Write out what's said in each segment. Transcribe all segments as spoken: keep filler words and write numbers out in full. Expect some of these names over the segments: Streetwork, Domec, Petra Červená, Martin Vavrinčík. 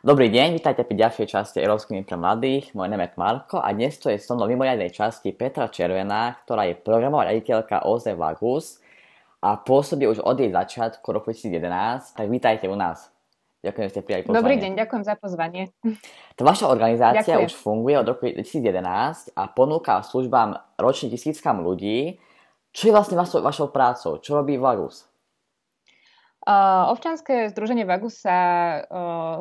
Dobrý deň, vítajte pri ďalšej časti Európskymi pre mladých. Moje meno je Marko a dnes to je so mnou mimoriadnej časti Petra Červená, ktorá je programová riaditeľka ó zet Vagus a pôsobí už od jej začiatku roku dvetisíc jedenásť. Tak vítajte u nás. Ďakujem, že ste prijali pozvanie. Dobrý deň, ďakujem za pozvanie. Tá vaša organizácia ďakujem. Už funguje od roku dvetisíc jedenásť a ponúka službám ročne tisíckam ľudí. Čo je vlastne vašou, vašou prácou? Čo robí Vagus? Občianske združenie Vagus sa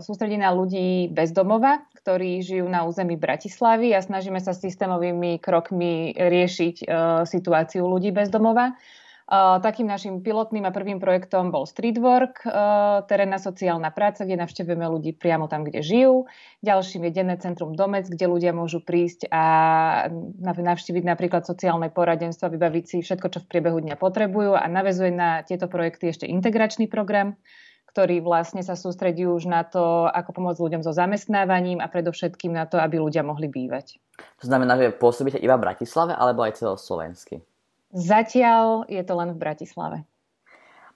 sústredí na ľudí bez domova, ktorí žijú na území Bratislavy a snažíme sa systémovými krokmi riešiť situáciu ľudí bez domova. Takým našim pilotným a prvým projektom bol Streetwork, terénna sociálna práca, kde navštevujeme ľudí priamo tam, kde žijú. Ďalším je denné centrum Domec, kde ľudia môžu prísť a navštíviť napríklad sociálne poradenstvo, vybaviť si všetko, čo v priebehu dňa potrebujú, a naväzuje na tieto projekty ešte integračný program, ktorý vlastne sa sústredí už na to, ako pomôcť ľuďom so zamestnávaním a predovšetkým na to, aby ľudia mohli bývať. To znamená, že pôsobíte iba v Bratislave alebo aj celoslovensky? Zatiaľ je to len v Bratislave.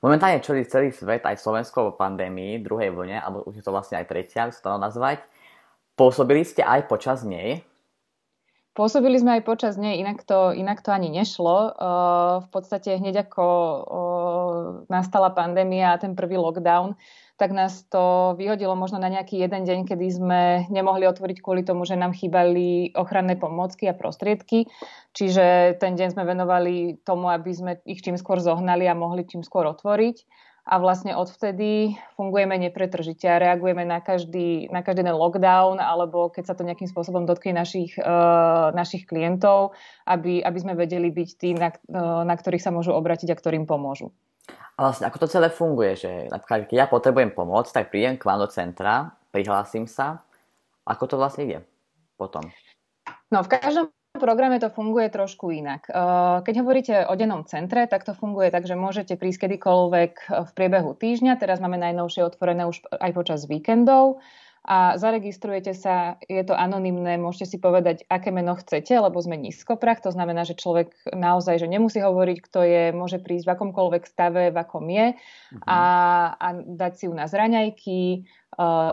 Momentálne čelí celý svet aj Slovensko v pandémii, druhej vlne, alebo už je to vlastne aj tretia, by sa to nazvať. Pôsobili ste aj počas nej? Pôsobili sme aj počas nej, inak to, inak to ani nešlo. Uh, v podstate hneď ako uh, nastala pandémia a ten prvý lockdown, tak nás to vyhodilo možno na nejaký jeden deň, kedy sme nemohli otvoriť kvôli tomu, že nám chýbali ochranné pomôcky a prostriedky. Čiže ten deň sme venovali tomu, aby sme ich čím skôr zohnali a mohli čím skôr otvoriť. A vlastne odvtedy fungujeme nepretržite a reagujeme na každý, na každý lockdown alebo keď sa to nejakým spôsobom dotkne našich, uh, našich klientov, aby, aby sme vedeli byť tí, na, uh, na ktorých sa môžu obrátiť a ktorým pomôžu. A vlastne ako to celé funguje? Že napríklad, keď ja potrebujem pomoc, tak prídem k vám do centra, prihlásim sa. Ako to vlastne ide potom? No v každom V programe to funguje trošku inak. Keď hovoríte o dennom centre, tak to funguje tak, že môžete prísť kedykoľvek v priebehu týždňa. Teraz máme najnovšie otvorené už aj počas víkendov. A zaregistrujete sa, je to anonymné, môžete si povedať, aké meno chcete, lebo sme nízkoprah. To znamená, že človek naozaj že nemusí hovoriť, kto je, môže prísť v akomkoľvek stave, v akom je, mhm. a, a dať si ju na zraňajky,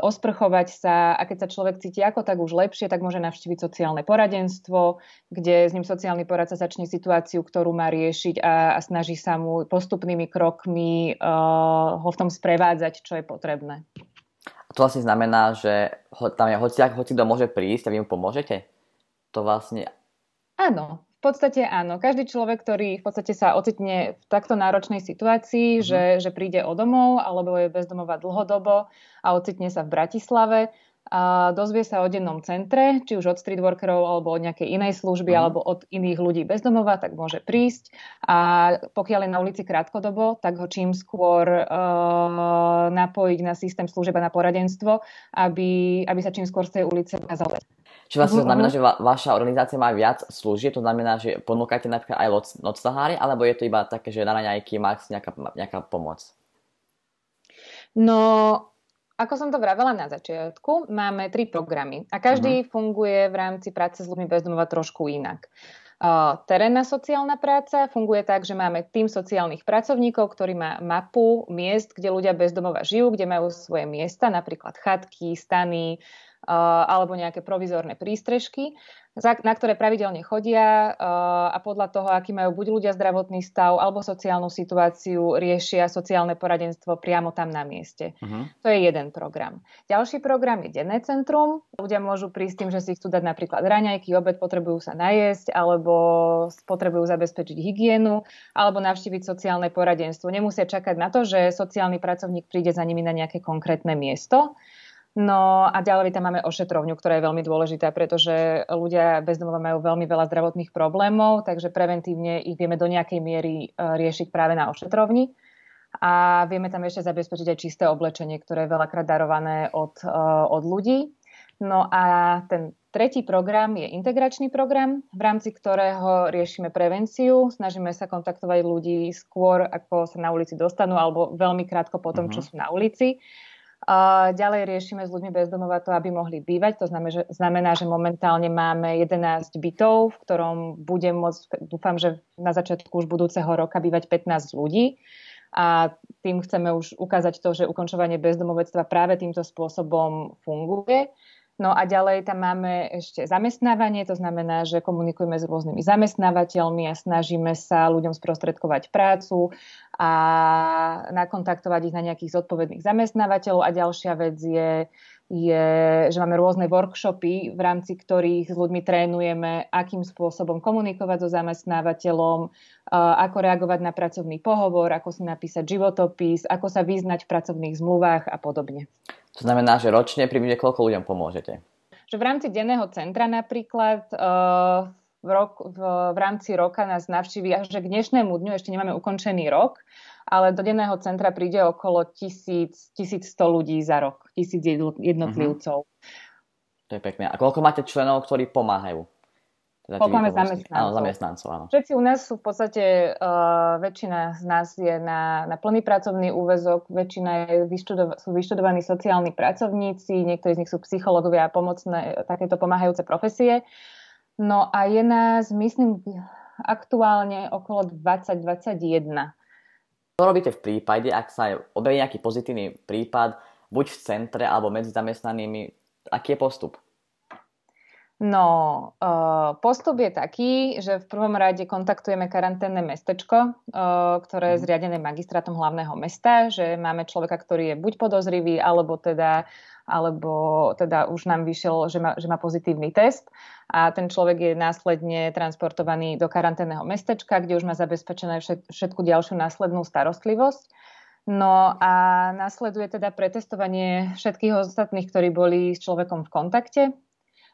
osprchovať sa, a keď sa človek cíti ako tak už lepšie, tak môže navštíviť sociálne poradenstvo, kde s ním sociálny poradca začne situáciu, ktorú má riešiť a, a snaží sa mu postupnými krokmi uh, ho v tom sprevádzať, čo je potrebné. A to vlastne znamená, že ho, tam je hociak, hoci kto môže prísť a vy mu pomôžete? To vlastne... Áno. V podstate áno. Každý človek, ktorý v podstate sa ocitne v takto náročnej situácii, mm. že, že príde o domov alebo je bezdomová dlhodobo a ocitne sa v Bratislave, a dozvie sa o dennom centre, či už od streetworkerov alebo od nejakej inej služby, mm. alebo od iných ľudí bezdomova, tak môže prísť. A pokiaľ je na ulici krátkodobo, tak ho čím skôr e, napojiť na systém služieb a na poradenstvo, aby, aby sa čím skôr z tej ulice ukázal. Čiže vlastne to znamená, že va- vaša organizácia má viac služieb, to znamená, že ponúkate napríklad aj loc- noclahári, alebo je to iba také, že na raňajky max nejaká, nejaká pomoc? No, ako som to vravela na začiatku, máme tri programy a každý uh-huh. funguje v rámci práce s ľuďmi bez domova trošku inak. Uh, terénna sociálna práca funguje tak, že máme tím sociálnych pracovníkov, ktorý má mapu miest, kde ľudia bez domova žijú, kde majú svoje miesta, napríklad chatky, stany, alebo nejaké provizorné prístrežky, na ktoré pravidelne chodia a podľa toho, aký majú buď ľudia zdravotný stav alebo sociálnu situáciu, riešia sociálne poradenstvo priamo tam na mieste. Uh-huh. To je jeden program. Ďalší program je denné centrum. Ľudia môžu prísť tým, že si chcú dať napríklad raňajky, obed, potrebujú sa najesť alebo potrebujú zabezpečiť hygienu alebo navštíviť sociálne poradenstvo. Nemusia čakať na to, že sociálny pracovník príde za nimi na nejaké konkrétne miesto. No a ďalej tam máme ošetrovňu, ktorá je veľmi dôležitá, pretože ľudia bez domova majú veľmi veľa zdravotných problémov, takže preventívne ich vieme do nejakej miery riešiť práve na ošetrovni. A vieme tam ešte zabezpečiť aj čisté oblečenie, ktoré je veľakrát darované od, od ľudí. No a ten tretí program je integračný program, v rámci ktorého riešime prevenciu. Snažíme sa kontaktovať ľudí skôr, ako sa na ulici dostanú, alebo veľmi krátko po tom, čo sú na ulici. Ďalej riešime s ľuďmi bez domova to, aby mohli bývať. To znamená, že momentálne máme jedenásť bytov, v ktorom budem môcť, dúfam, že na začiatku už budúceho roka bývať pätnásť ľudí. a tým chceme už ukázať to, že ukončovanie bezdomovectva práve týmto spôsobom funguje. No a ďalej tam máme ešte zamestnávanie, to znamená, že komunikujeme s rôznymi zamestnávateľmi a snažíme sa ľuďom sprostredkovať prácu a nakontaktovať ich na nejakých zodpovedných zamestnávateľov. A ďalšia vec je, je, že máme rôzne workshopy, v rámci ktorých s ľuďmi trénujeme, akým spôsobom komunikovať so zamestnávateľom, ako reagovať na pracovný pohovor, ako si napísať životopis, ako sa vyznať v pracovných zmluvách a podobne. To znamená, že ročne približne koľko ľuďom pomôžete? Že v rámci denného centra napríklad v, rok, v, v rámci roka nás navštíví, až k dnešnému dňu ešte nemáme ukončený rok, ale do denného centra príde okolo tisíc, tisíc sto ľudí za rok, tisíc jednotlivcov. Uh-huh. To je pekné. A koľko máte členov, ktorí pomáhajú? Koľko máme zamestnancov. Áno, zamestnancov áno. Všetci u nás sú v podstate, uh, väčšina z nás je na, na plný pracovný úväzok, väčšina je vyštudova- sú vyštudovaní sociálni pracovníci, niektorí z nich sú psychológovia a pomocné, takéto pomáhajúce profesie. No a je nás, myslím, aktuálne okolo dvadsať dvadsaťjeden. Čo robíte v prípade, ak sa objaví nejaký pozitívny prípad, buď v centre alebo medzi zamestnanými, aký je postup? No, postup je taký, že v prvom rade kontaktujeme karanténne mestečko, ktoré je zriadené magistrátom hlavného mesta, že máme človeka, ktorý je buď podozrivý, alebo teda, alebo teda už nám vyšiel, že má, že má pozitívny test a ten človek je následne transportovaný do karanténneho mestečka, kde už má zabezpečené všetku ďalšiu následnú starostlivosť. No a nasleduje teda pretestovanie všetkých ostatných, ktorí boli s človekom v kontakte.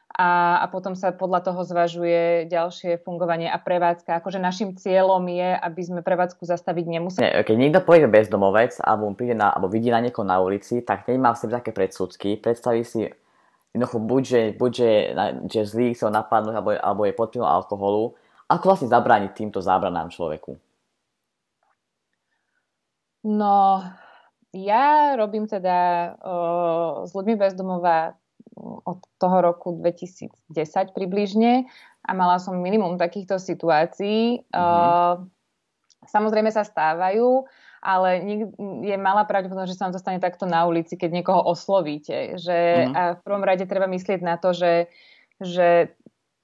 A, a potom sa podľa toho zvažuje ďalšie fungovanie a prevádzka. Akože našim cieľom je, aby sme prevádzku zastaviť nemuseli. Ne, keď niekto povie bezdomovec alebo, na, alebo vidí na niekoho na ulici, tak nemá v sebe také predsudky. Predstaví si jednoducho buď, že, buď že, že zlý chcel napadnúť alebo, alebo je pod vplyvom alkoholu. Ako vlastne zabrániť týmto zábranám človeku? No, ja robím teda o, s ľuďmi bezdomova od toho roku dvetisícdesať približne a mala som minimum takýchto situácií. Mm-hmm. Samozrejme sa stávajú, ale je malá pravdepodobnosť, že sa vám to stane takto na ulici, keď niekoho oslovíte. Že, mm-hmm. A v prvom rade treba myslieť na to, že, že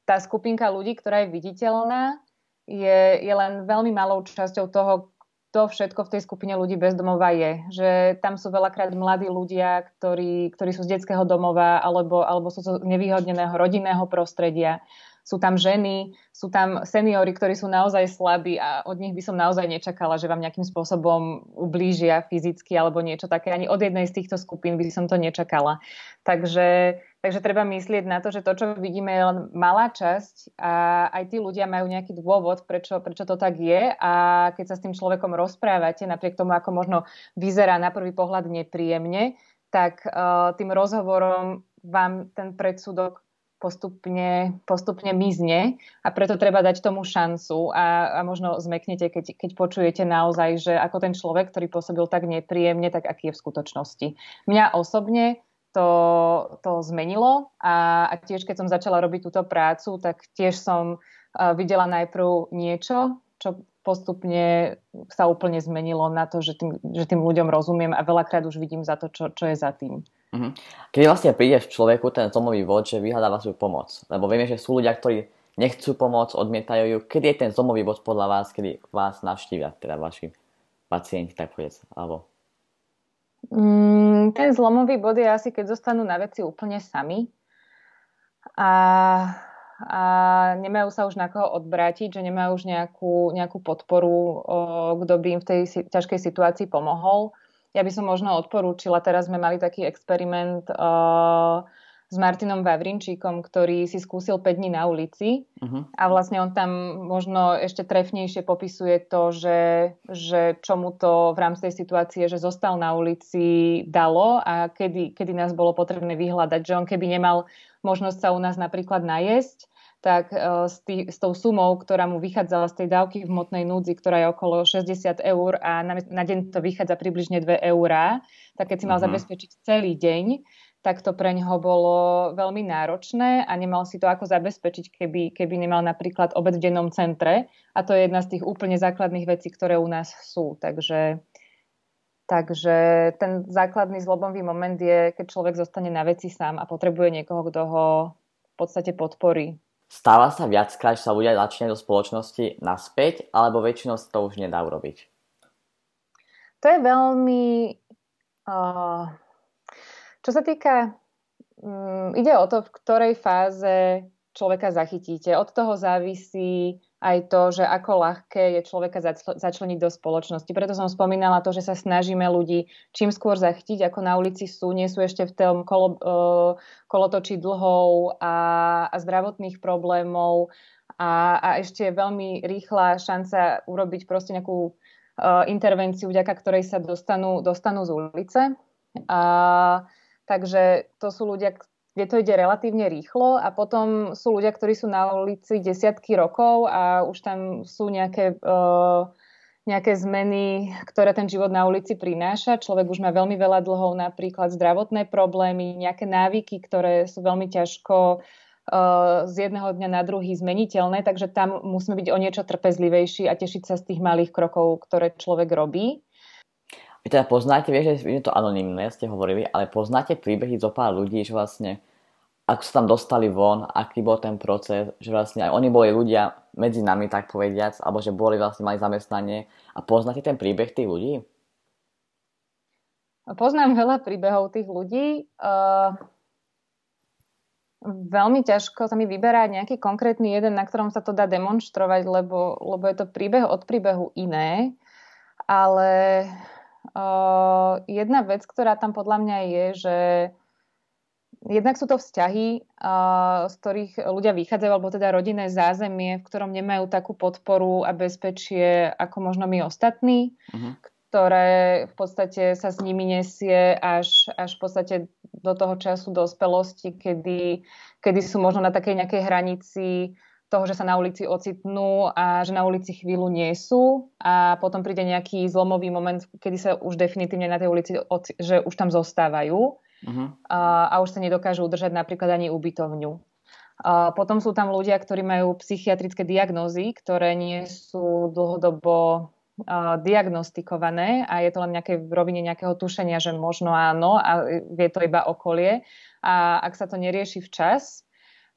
tá skupinka ľudí, ktorá je viditeľná, je, je len veľmi malou časťou toho, to všetko v tej skupine ľudí bez domova je. Že tam sú veľakrát mladí ľudia, ktorí, ktorí sú z detského domova alebo, alebo sú z nevýhodneného rodinného prostredia. Sú tam ženy, sú tam seniori, ktorí sú naozaj slabí a od nich by som naozaj nečakala, že vám nejakým spôsobom ublížia fyzicky alebo niečo také. Ani od jednej z týchto skupín by som to nečakala. Takže, takže treba myslieť na to, že to, čo vidíme, je len malá časť a aj tí ľudia majú nejaký dôvod, prečo, prečo to tak je a keď sa s tým človekom rozprávate, napriek tomu, ako možno vyzerá na prvý pohľad nepríjemne, tak uh, tým rozhovorom vám ten predsudok postupne, postupne mizne a preto treba dať tomu šancu a, a možno zmeknete, keď, keď počujete naozaj, že ako ten človek, ktorý pôsobil tak nepríjemne, tak aký je v skutočnosti. Mňa osobne to, to zmenilo a, a tiež, keď som začala robiť túto prácu, tak tiež som uh, videla najprv niečo, čo postupne sa úplne zmenilo na to, že tým, že tým ľuďom rozumiem a veľakrát už vidím za to, čo, čo je za tým. Mm-hmm. Keď vlastne príde v človeku ten zlomový bod, že vyhľadá vašu pomoc, lebo vieme, že sú ľudia, ktorí nechcú pomoc, odmietajú ju, kedy je ten zlomový bod podľa vás, kedy vás navštívia, teda vaši pacienti, tak povedz, alebo... Mm, ten zlomový bod je asi, keď zostanú na veci úplne sami a... a nemajú sa už na koho odbrátiť, že nemajú už nejakú, nejakú podporu, kto by im v tej si, ťažkej situácii pomohol. Ja by som možno odporúčila, teraz sme mali taký experiment o, s Martinom Vavrinčíkom, ktorý si skúsil päť dní na ulici uh-huh. a vlastne on tam možno ešte trefnejšie popisuje to, že, že čo mu to v rámci tej situácie, že zostal na ulici, dalo a kedy, kedy nás bolo potrebné vyhľadať, že on keby nemal možnosť sa u nás napríklad najesť, tak s, tý, s tou sumou, ktorá mu vychádzala z tej dávky v hmotnej núdzi, ktorá je okolo šesťdesiat eur a na, na deň to vychádza približne dve eurá, tak keď si mal uh-huh. zabezpečiť celý deň, tak to pre ňoho bolo veľmi náročné a nemal si to ako zabezpečiť, keby, keby nemal napríklad obed v dennom centre. A to je jedna z tých úplne základných vecí, ktoré u nás sú. Takže, Takže ten základný zlomový moment je, keď človek zostane na veci sám a potrebuje niekoho, kto ho v podstate podporí. Stáva sa viackrát, že sa ľudia začínajú do spoločnosti naspäť, alebo väčšinou sa to už nedá urobiť? To je veľmi... Uh, čo sa týka... Um, ide o to, v ktorej fáze človeka zachytíte. Od toho závisí aj to, že ako ľahké je človeka začleniť do spoločnosti. Preto som spomínala to, že sa snažíme ľudí čím skôr zachytiť, ako na ulici sú, nie sú ešte v tom kolo, kolotočí dlhov a, a zdravotných problémov a, a ešte je veľmi rýchla šanca urobiť proste nejakú uh, intervenciu, vďaka ktorej sa dostanú, dostanú z ulice. A, takže to sú ľudia, kde to ide relatívne rýchlo, a potom sú ľudia, ktorí sú na ulici desiatky rokov a už tam sú nejaké, uh, nejaké zmeny, ktoré ten život na ulici prináša. Človek už má veľmi veľa dlhov, napríklad zdravotné problémy, nejaké návyky, ktoré sú veľmi ťažko uh, z jedného dňa na druhý zmeniteľné, takže tam musíme byť o niečo trpezlivejší a tešiť sa z tých malých krokov, ktoré človek robí. Vy teda poznáte, vieš, že je to anonymné, ste hovorili, ale poznáte príbehy zo pár ľudí, že vlastne, ako sa tam dostali von, aký bol ten proces, že vlastne aj oni boli ľudia medzi nami, tak povediac, alebo že boli vlastne, mali zamestnanie, a poznáte ten príbeh tých ľudí? Poznám veľa príbehov tých ľudí. Uh, veľmi ťažko sa mi vyberá nejaký konkrétny jeden, na ktorom sa to dá demonštrovať, lebo, lebo je to príbeh od príbehu iné, ale... Uh, jedna vec, ktorá tam podľa mňa je, že jednak sú to vzťahy, uh, z ktorých ľudia vychádzajú, alebo teda rodinné zázemie, v ktorom nemajú takú podporu a bezpečie ako možno my ostatní, uh-huh. ktoré v podstate sa s nimi nesie až, až v podstate do toho času dospelosti, kedy, kedy sú možno na takej nejakej hranici toho, že sa na ulici ocitnú a že na ulici chvíľu nie sú, a potom príde nejaký zlomový moment, kedy sa už definitívne na tej ulici, že už tam zostávajú uh-huh. a, a už sa nedokážu udržať napríklad ani ubytovňu. A potom sú tam ľudia, ktorí majú psychiatrické diagnózy, ktoré nie sú dlhodobo a, diagnostikované, a je to len nejaké v rovine nejakého tušenia, že možno áno, a je to iba okolie, a ak sa to nerieši včas,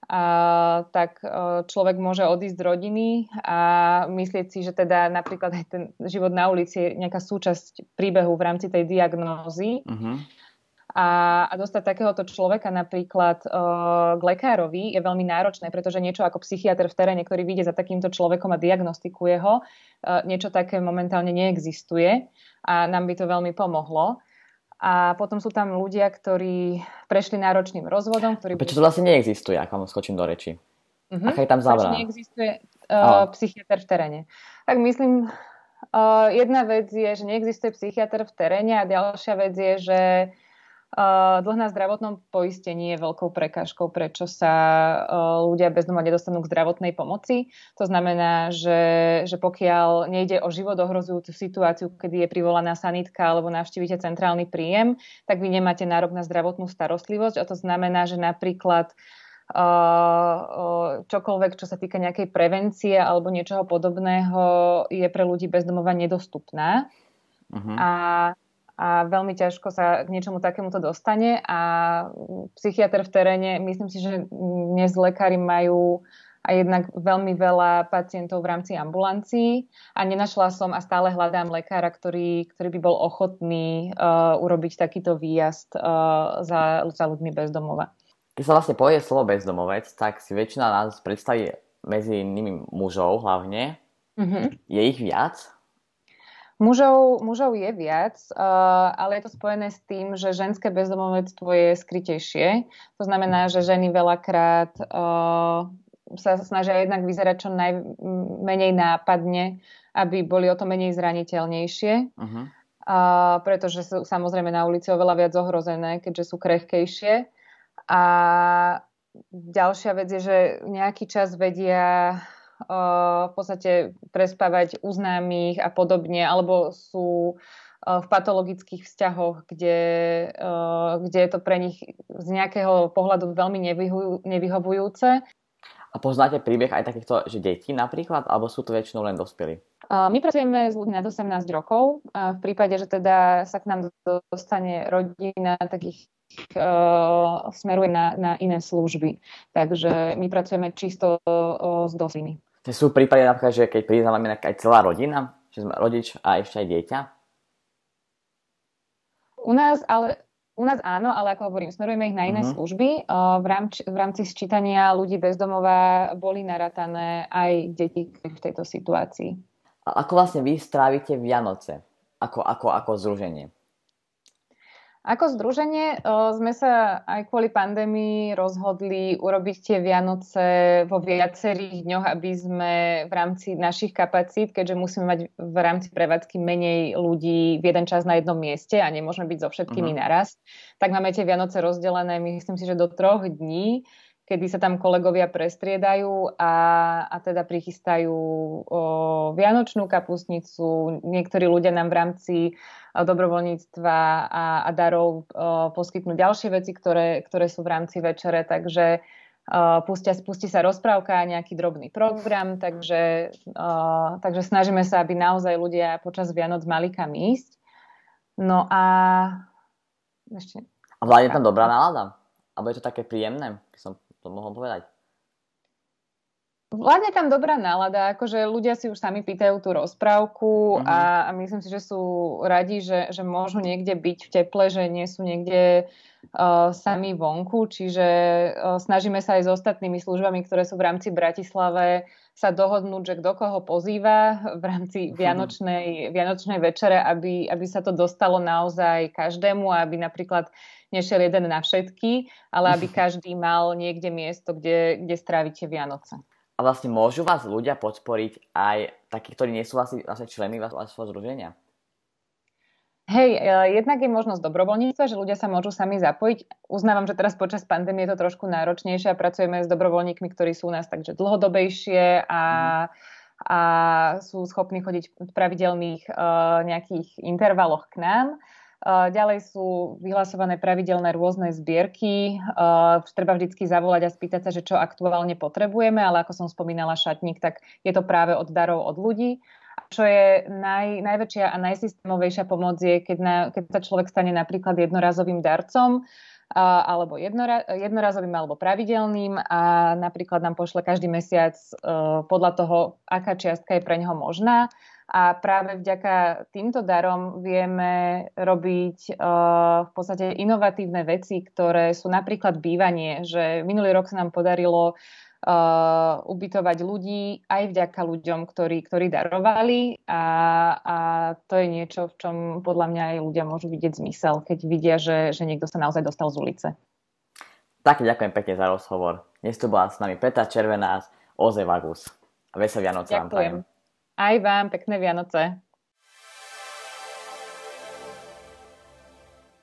A, tak človek môže odísť z rodiny a myslieť si, že teda napríklad aj ten život na ulici je nejaká súčasť príbehu v rámci tej diagnózy uh-huh. a, a dostať takéhoto človeka napríklad uh, k lekárovi je veľmi náročné, pretože niečo ako psychiatr v teréne, ktorý vyjde za takýmto človekom a diagnostikuje ho, uh, niečo také momentálne neexistuje a nám by to veľmi pomohlo. A potom sú tam ľudia, ktorí prešli náročným rozvodom. Ktorí... Prečo to vlastne neexistuje, ak vám skočím do reči? Uh-huh. Aká je tam zábrana? Prečo neexistuje uh, psychiatr v teréne? Tak myslím, uh, jedna vec je, že neexistuje psychiatr v teréne, a ďalšia vec je, že uh, dlh na zdravotnom poistení je veľkou prekážkou, prečo sa uh, ľudia bez domova nedostanú k zdravotnej pomoci. To znamená, že, že pokiaľ nejde o život ohrozujúcu situáciu, kedy je privolaná sanitka alebo navštívite centrálny príjem, tak vy nemáte nárok na zdravotnú starostlivosť, a to znamená, že napríklad uh, uh, čokoľvek, čo sa týka nejakej prevencie alebo niečoho podobného, je pre ľudí bez domova nedostupná. Uh-huh. A A veľmi ťažko sa k niečomu takémuto dostane, a psychiatr v teréne, myslím si, že dnes lekári majú aj jednak veľmi veľa pacientov v rámci ambulancií, a nenašla som a stále hľadám lekára, ktorý, ktorý by bol ochotný uh, urobiť takýto výjazd uh, za, za ľuďmi bezdomova. Keď sa vlastne povie slovo bezdomovec, tak si väčšina nás predstaví medzi nimi mužov hlavne. Mm-hmm. Je ich viac? Mužov, mužov je viac, ale je to spojené s tým, že ženské bezdomovectvo je skrytejšie. To znamená, že ženy veľakrát sa snažia jednak vyzerať čo najmenej nápadne, aby boli o to menej zraniteľnejšie, uh-huh. pretože sú samozrejme na ulici oveľa viac ohrozené, keďže sú krehkejšie. A ďalšia vec je, že nejaký čas vedia... v podstate prespávať u známych a podobne, alebo sú v patologických vzťahoch, kde, kde je to pre nich z nejakého pohľadu veľmi nevyhovujúce. A A poznáte príbeh aj takýchto, že deti napríklad, alebo sú to väčšinou len dospelí? My pracujeme s ľuďmi nad osemnásť rokov. V prípade, že teda sa k nám dostane rodina, takých uh, smeruje na, na iné služby. Takže my pracujeme čisto uh, s dospelými. To sú prípady napríklad, že keď priznávame aj celá rodina, že sme rodič a ešte aj dieťa? U nás ale... U nás áno, ale ako hovorím, smerujeme ich na iné uh-huh. služby. V rámci, v rámci sčítania ľudí bezdomová boli naratané aj deti v tejto situácii. A ako vlastne vy strávite Vianoce? Ako, ako, ako združenie? Ako združenie sme sa aj kvôli pandémii rozhodli urobiť tie Vianoce vo viacerých dňoch, aby sme v rámci našich kapacít, keďže musíme mať v rámci prevádzky menej ľudí v jeden čas na jednom mieste a nemôžeme byť so všetkými uh-huh. naraz, tak máme tie Vianoce rozdelené, myslím si, že do troch dní, kedy sa tam kolegovia prestriedajú a, a teda prichystajú o, vianočnú kapustnicu. Niektorí ľudia nám v rámci o, dobrovoľníctva a, a darov o, poskytnú ďalšie veci, ktoré, ktoré sú v rámci večere. Takže o, pustia, spustí sa rozprávka a nejaký drobný program. Takže, o, takže snažíme sa, aby naozaj ľudia počas Vianoc mali kam ísť. No a... Ešte... A vládne tam dobrá nálada? Alebo je to také príjemné? Som... to mohol povedať. Vládne tam dobrá nálada, akože ľudia si už sami pýtajú tú rozprávku uh-huh. a, a myslím si, že sú radi, že, že môžu niekde byť v teple, že nie sú niekde uh, sami vonku, čiže uh, snažíme sa aj s ostatnými službami, ktoré sú v rámci Bratislave, sa dohodnúť, že kto koho pozýva v rámci vianočnej, vianočnej večere, aby, aby sa to dostalo naozaj každému a aby napríklad nešiel jeden na všetky, ale aby každý mal niekde miesto, kde, kde strávite Vianoce. A vlastne môžu vás ľudia podporiť aj takí, ktorí nie sú vlastne členmi vášho združenia? Hej, jednak je možnosť dobrovoľníctva, že ľudia sa môžu sami zapojiť. Uznávam, že teraz počas pandémie je to trošku náročnejšie a pracujeme s dobrovoľníkmi, ktorí sú u nás takže dlhodobejšie a mm. a sú schopní chodiť v pravidelných uh, nejakých intervaloch k nám. Ďalej sú vyhlasované pravidelné rôzne zbierky. Treba vždycky zavolať a spýtať sa, že čo aktuálne potrebujeme, ale ako som spomínala šatník, tak je to práve od darov od ľudí. A čo je naj, najväčšia a najsystémovejšia pomoc je, keď, na, keď sa človek stane napríklad jednorazovým darcom, alebo jednora, jednorazovým alebo pravidelným a napríklad nám pošle každý mesiac podľa toho, aká čiastka je pre neho možná. A práve vďaka týmto darom vieme robiť uh, v podstate inovatívne veci, ktoré sú napríklad bývanie, že minulý rok sa nám podarilo uh, ubytovať ľudí aj vďaka ľuďom, ktorí, ktorí darovali a, a to je niečo, v čom podľa mňa aj ľudia môžu vidieť zmysel, keď vidia, že, že niekto sa naozaj dostal z ulice. Tak ďakujem pekne za rozhovor. Dnes tu bola s nami Petra Červená z ó zet Vagus. A veselé Vianoce vám prajem. Aj vám, pekné Vianoce.